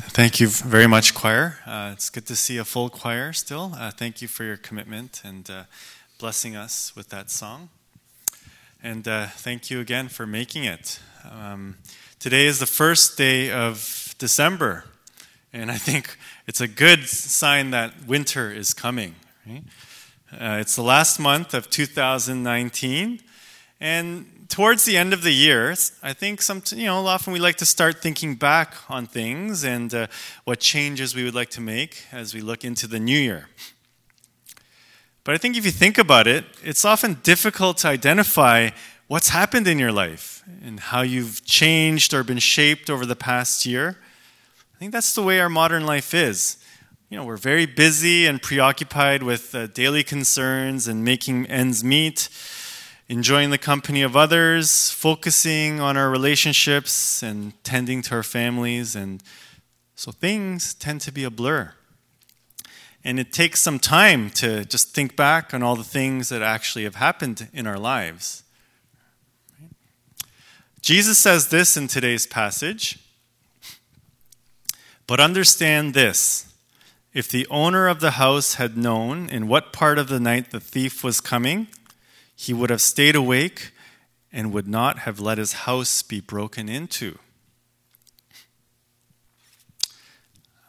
Thank you very much, choir. It's good to see a full choir still. Thank you for your commitment and blessing us with that song. And thank you again for making it. Today is the first day of December, and I think it's a good sign that winter is coming, right? It's the last month of 2019, and towards the end of the year, I think often we like to start thinking back on things and what changes we would like to make as we look into the new year. But I think if you think about it, it's often difficult to identify what's happened in your life and how you've changed or been shaped over the past year. I think that's the way our modern life is. We're very busy and preoccupied with daily concerns and making ends meet, enjoying the company of others, focusing on our relationships and tending to our families. And so things tend to be a blur. And it takes some time to just think back on all the things that actually have happened in our lives. Jesus says this in today's passage, "But understand this. If the owner of the house had known in what part of the night the thief was coming, he would have stayed awake and would not have let his house be broken into."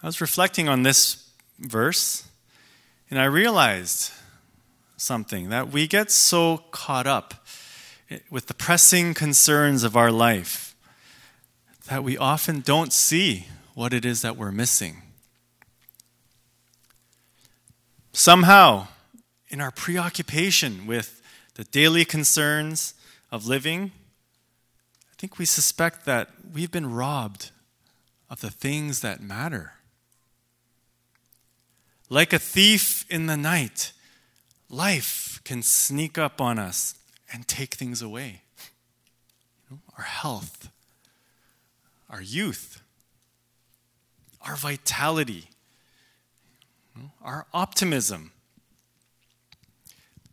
I was reflecting on this verse, and I realized something, that we get so caught up with the pressing concerns of our life that we often don't see what it is that we're missing. Somehow, in our preoccupation with the daily concerns of living, I think we suspect that we've been robbed of the things that matter. Like a thief in the night, life can sneak up on us and take things away. Our health, our youth, our vitality, our optimism.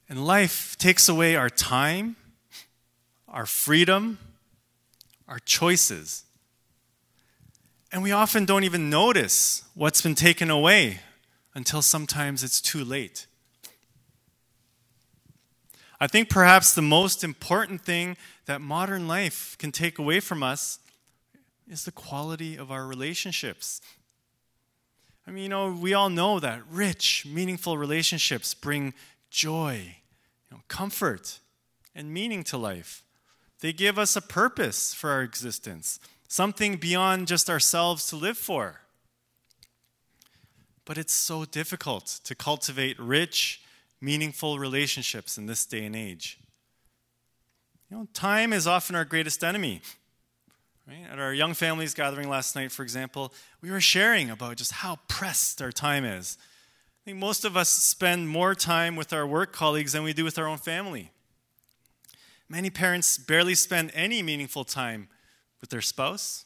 And life takes away our time, our freedom, our choices. And we often don't even notice what's been taken away until sometimes it's too late. I think perhaps the most important thing that modern life can take away from us is the quality of our relationships. We all know that rich, meaningful relationships bring joy, comfort, and meaning to life. They give us a purpose for our existence, something beyond just ourselves to live for. But it's so difficult to cultivate rich, meaningful relationships in this day and age. Time is often our greatest enemy. At our young families gathering last night, for example, we were sharing about just how pressed our time is. I think most of us spend more time with our work colleagues than we do with our own family. Many parents barely spend any meaningful time with their spouse,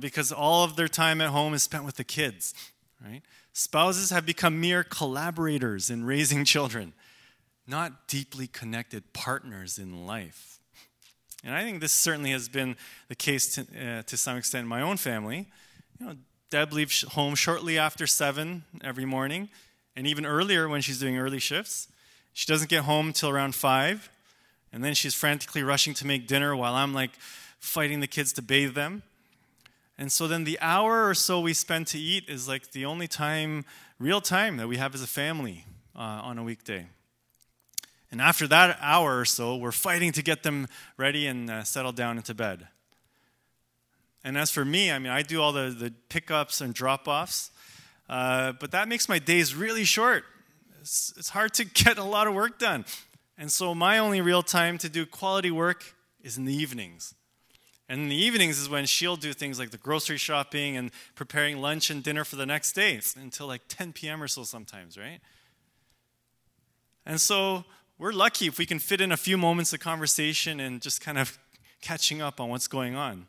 because all of their time at home is spent with the kids, right? Spouses have become mere collaborators in raising children, not deeply connected partners in life. And I think this certainly has been the case to some extent in my own family. Deb leaves home shortly after 7 every morning, and even earlier when she's doing early shifts. She doesn't get home till around 5, and then she's frantically rushing to make dinner while I'm fighting the kids to bathe them. And so then the hour or so we spend to eat is the only time, real time, that we have as a family on a weekday. And after that hour or so, we're fighting to get them ready and settle down into bed. And as for me, I do all the pickups and drop-offs, but that makes my days really short. It's hard to get a lot of work done. And so my only real time to do quality work is in the evenings. And in the evenings is when she'll do things like the grocery shopping and preparing lunch and dinner for the next day. It's until 10 p.m. or so sometimes, right? And so we're lucky if we can fit in a few moments of conversation and just kind of catching up on what's going on.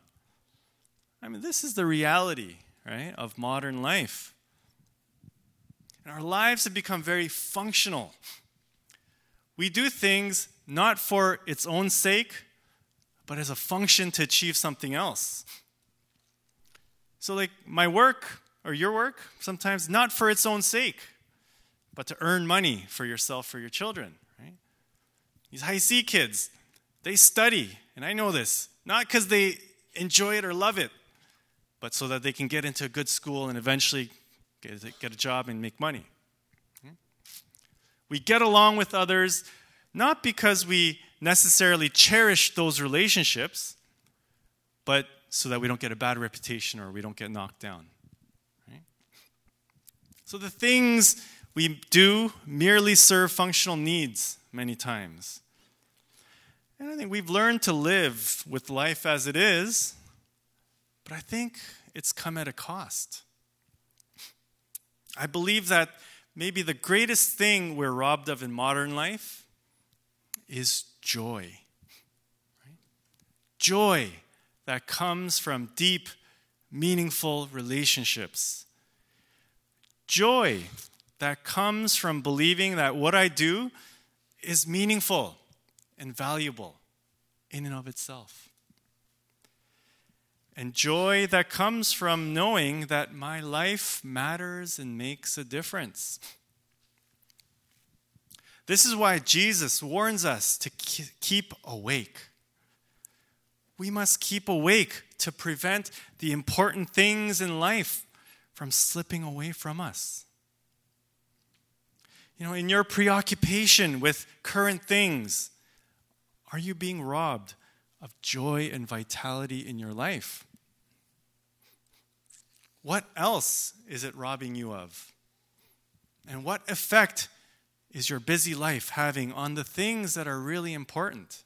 This is the reality, right, of modern life. And our lives have become very functional. We do things not for its own sake, but as a function to achieve something else. So like my work or your work, sometimes not for its own sake, but to earn money for yourself, for your children, right? These high C kids, they study, and I know this, not because they enjoy it or love it, but so that they can get into a good school and eventually get a job and make money. We get along with others, not because we necessarily cherish those relationships, but so that we don't get a bad reputation or we don't get knocked down. Right? So the things we do merely serve functional needs many times. And I think we've learned to live with life as it is, but I think it's come at a cost. I believe that maybe the greatest thing we're robbed of in modern life is joy. Right? Joy that comes from deep, meaningful relationships. Joy that comes from believing that what I do is meaningful and valuable in and of itself. And joy that comes from knowing that my life matters and makes a difference. This is why Jesus warns us to keep awake. We must keep awake to prevent the important things in life from slipping away from us. You know, in your preoccupation with current things, are you being robbed of joy and vitality in your life? What else is it robbing you of? And what effect is your busy life having on the things that are really important?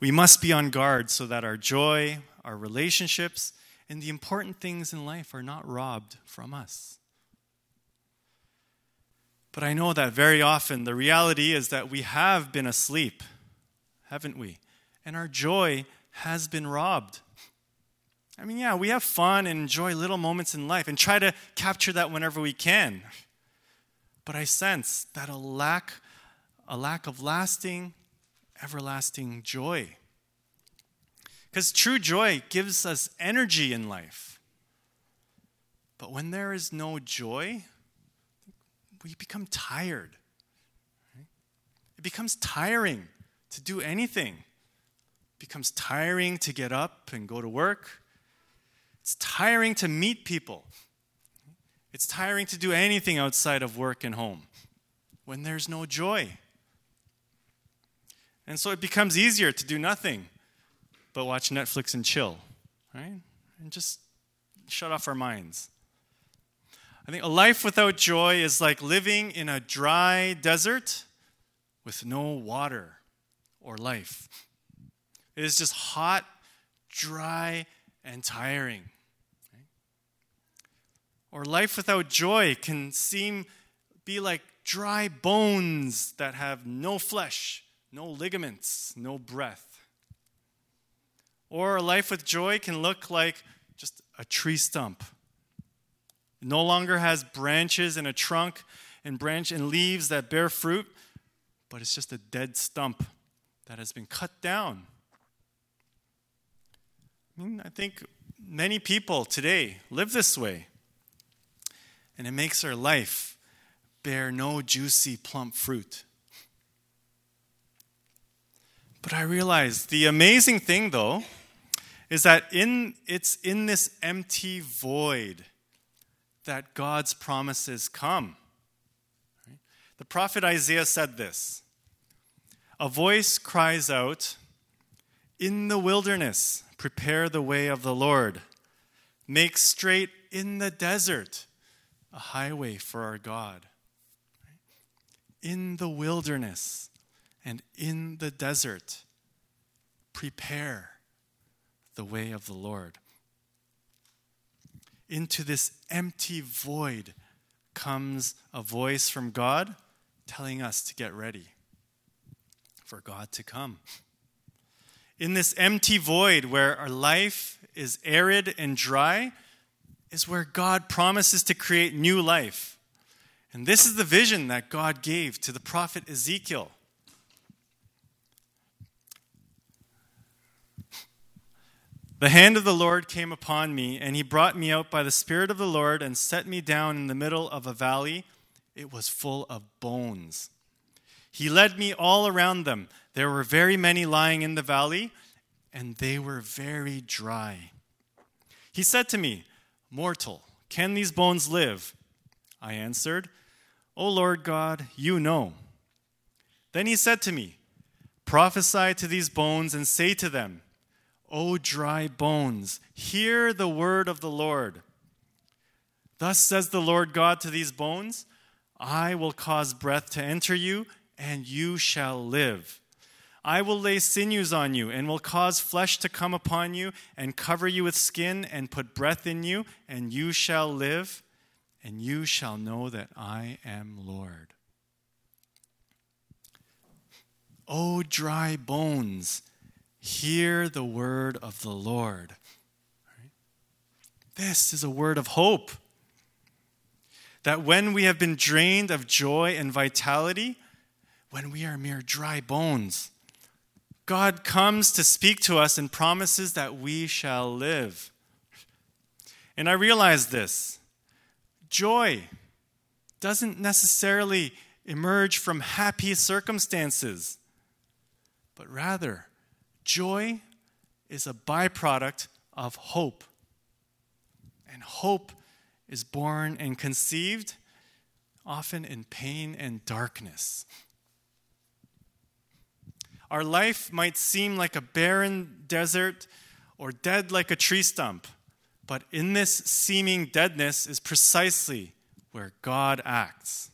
We must be on guard so that our joy, our relationships, and the important things in life are not robbed from us. But I know that very often the reality is that we have been asleep, haven't we? And our joy has been robbed. I mean, yeah, we have fun and enjoy little moments in life and try to capture that whenever we can. But I sense that a lack of lasting, everlasting joy. Because true joy gives us energy in life. But when there is no joy, we become tired. It becomes tiring to do anything. It becomes tiring to get up and go to work. It's tiring to meet people. It's tiring to do anything outside of work and home when there's no joy. And so it becomes easier to do nothing but watch Netflix and chill, right? And just shut off our minds. I think a life without joy is like living in a dry desert with no water or life. It is just hot, dry, and tiring. Right? Or life without joy can be like dry bones that have no flesh, no ligaments, no breath. Or a life with joy can look like just a tree stump. It no longer has branches and a trunk and branch and leaves that bear fruit, but it's just a dead stump that has been cut down. I mean, I think many people today live this way, and it makes their life bear no juicy, plump fruit. But I realize the amazing thing, though, is that it's in this empty void that God's promises come. The prophet Isaiah said this: a voice cries out, "In the wilderness, prepare the way of the Lord. Make straight in the desert a highway for our God." In the wilderness and in the desert, prepare the way of the Lord. Into this empty void comes a voice from God telling us to get ready for God to come. In this empty void where our life is arid and dry is where God promises to create new life. And this is the vision that God gave to the prophet Ezekiel. The hand of the Lord came upon me, and he brought me out by the Spirit of the Lord and set me down in the middle of a valley. It was full of bones. He led me all around them. There were very many lying in the valley, and they were very dry. He said to me, "Mortal, can these bones live?" I answered, "O Lord God, you know." Then he said to me, "Prophesy to these bones and say to them, 'O dry bones, hear the word of the Lord. Thus says the Lord God to these bones, I will cause breath to enter you, and you shall live. I will lay sinews on you, and will cause flesh to come upon you, and cover you with skin, and put breath in you, and you shall live, and you shall know that I am Lord.'" O dry bones, hear the word of the Lord. This is a word of hope. That when we have been drained of joy and vitality, when we are mere dry bones, God comes to speak to us and promises that we shall live. And I realize this. Joy doesn't necessarily emerge from happy circumstances, but rather, joy is a byproduct of hope. And hope is born and conceived often in pain and darkness. Our life might seem like a barren desert or dead like a tree stump, but in this seeming deadness is precisely where God acts.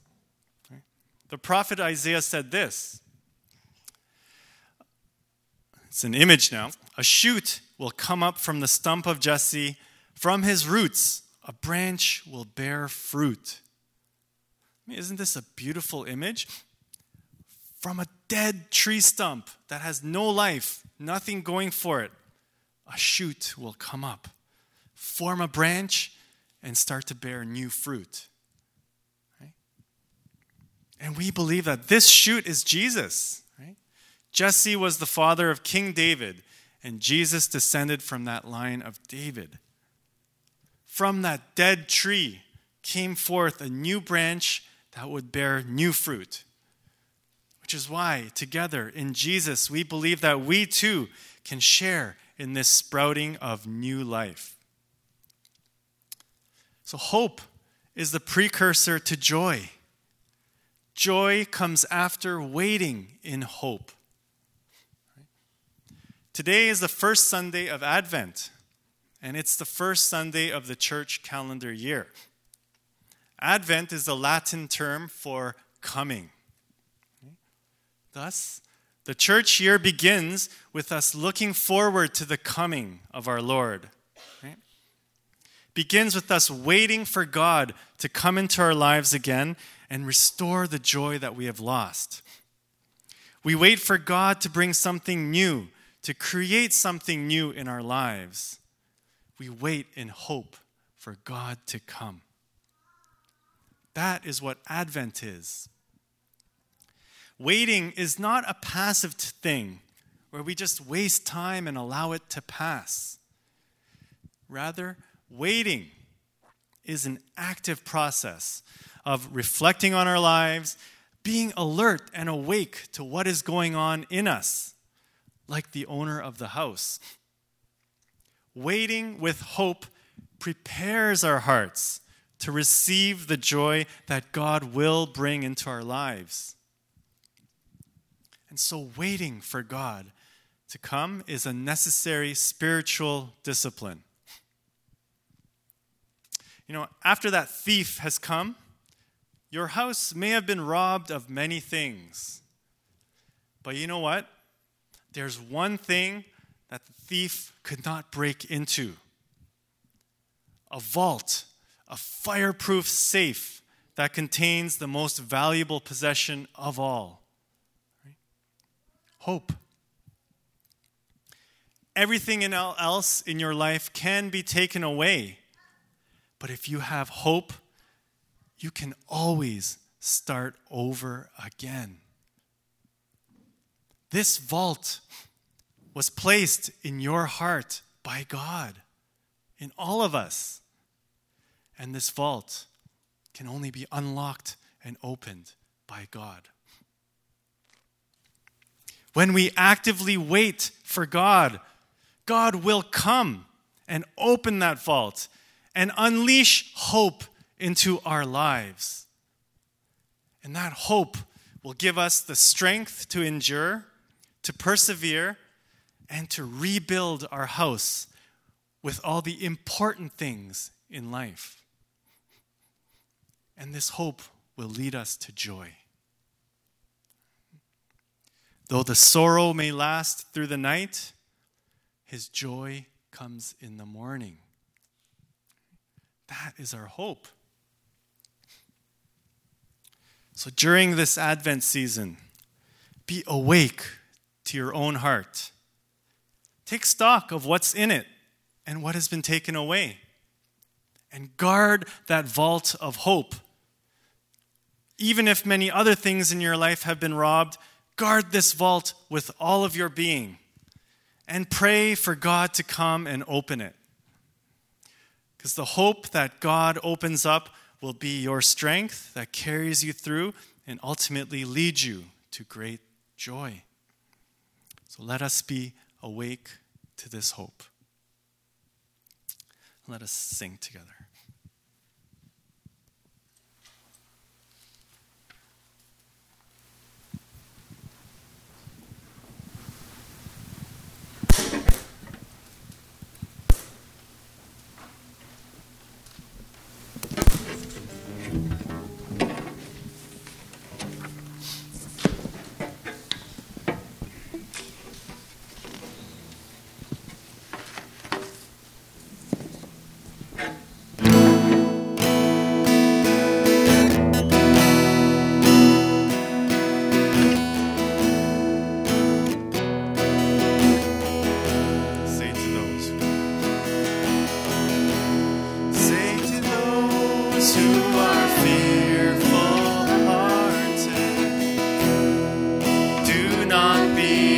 The prophet Isaiah said this. It's an image now. "A shoot will come up from the stump of Jesse. From his roots, a branch will bear fruit." I mean, isn't this a beautiful image? From a dead tree stump that has no life, nothing going for it, a shoot will come up, form a branch, and start to bear new fruit. Right? And we believe that this shoot is Jesus. Jesse was the father of King David, and Jesus descended from that line of David. From that dead tree came forth a new branch that would bear new fruit. Which is why, together in Jesus, we believe that we too can share in this sprouting of new life. So hope is the precursor to joy. Joy comes after waiting in hope. Today is the first Sunday of Advent, and it's the first Sunday of the church calendar year. Advent is the Latin term for coming. Thus, the church year begins with us looking forward to the coming of our Lord. It begins with us waiting for God to come into our lives again and restore the joy that we have lost. We wait for God to bring something new, to create something new in our lives. We wait in hope for God to come. That is what Advent is. Waiting is not a passive thing where we just waste time and allow it to pass. Rather, waiting is an active process of reflecting on our lives, being alert and awake to what is going on in us. Like the owner of the house. Waiting with hope prepares our hearts to receive the joy that God will bring into our lives. And so waiting for God to come is a necessary spiritual discipline. After that thief has come, your house may have been robbed of many things. But you know what? There's one thing that the thief could not break into. A vault, a fireproof safe that contains the most valuable possession of all. Hope. Everything else in your life can be taken away. But if you have hope, you can always start over again. This vault was placed in your heart by God in all of us. And this vault can only be unlocked and opened by God. When we actively wait for God, God will come and open that vault and unleash hope into our lives. And that hope will give us the strength to endure, to persevere, and to rebuild our house with all the important things in life. And this hope will lead us to joy. Though the sorrow may last through the night, his joy comes in the morning. That is our hope. So during this Advent season, be awake to your own heart. Take stock of what's in it and what has been taken away. And guard that vault of hope. Even if many other things in your life have been robbed, guard this vault with all of your being and pray for God to come and open it. Because the hope that God opens up will be your strength that carries you through and ultimately leads you to great joy. So let us be awake to this hope. Let us sing together. Who are fearful.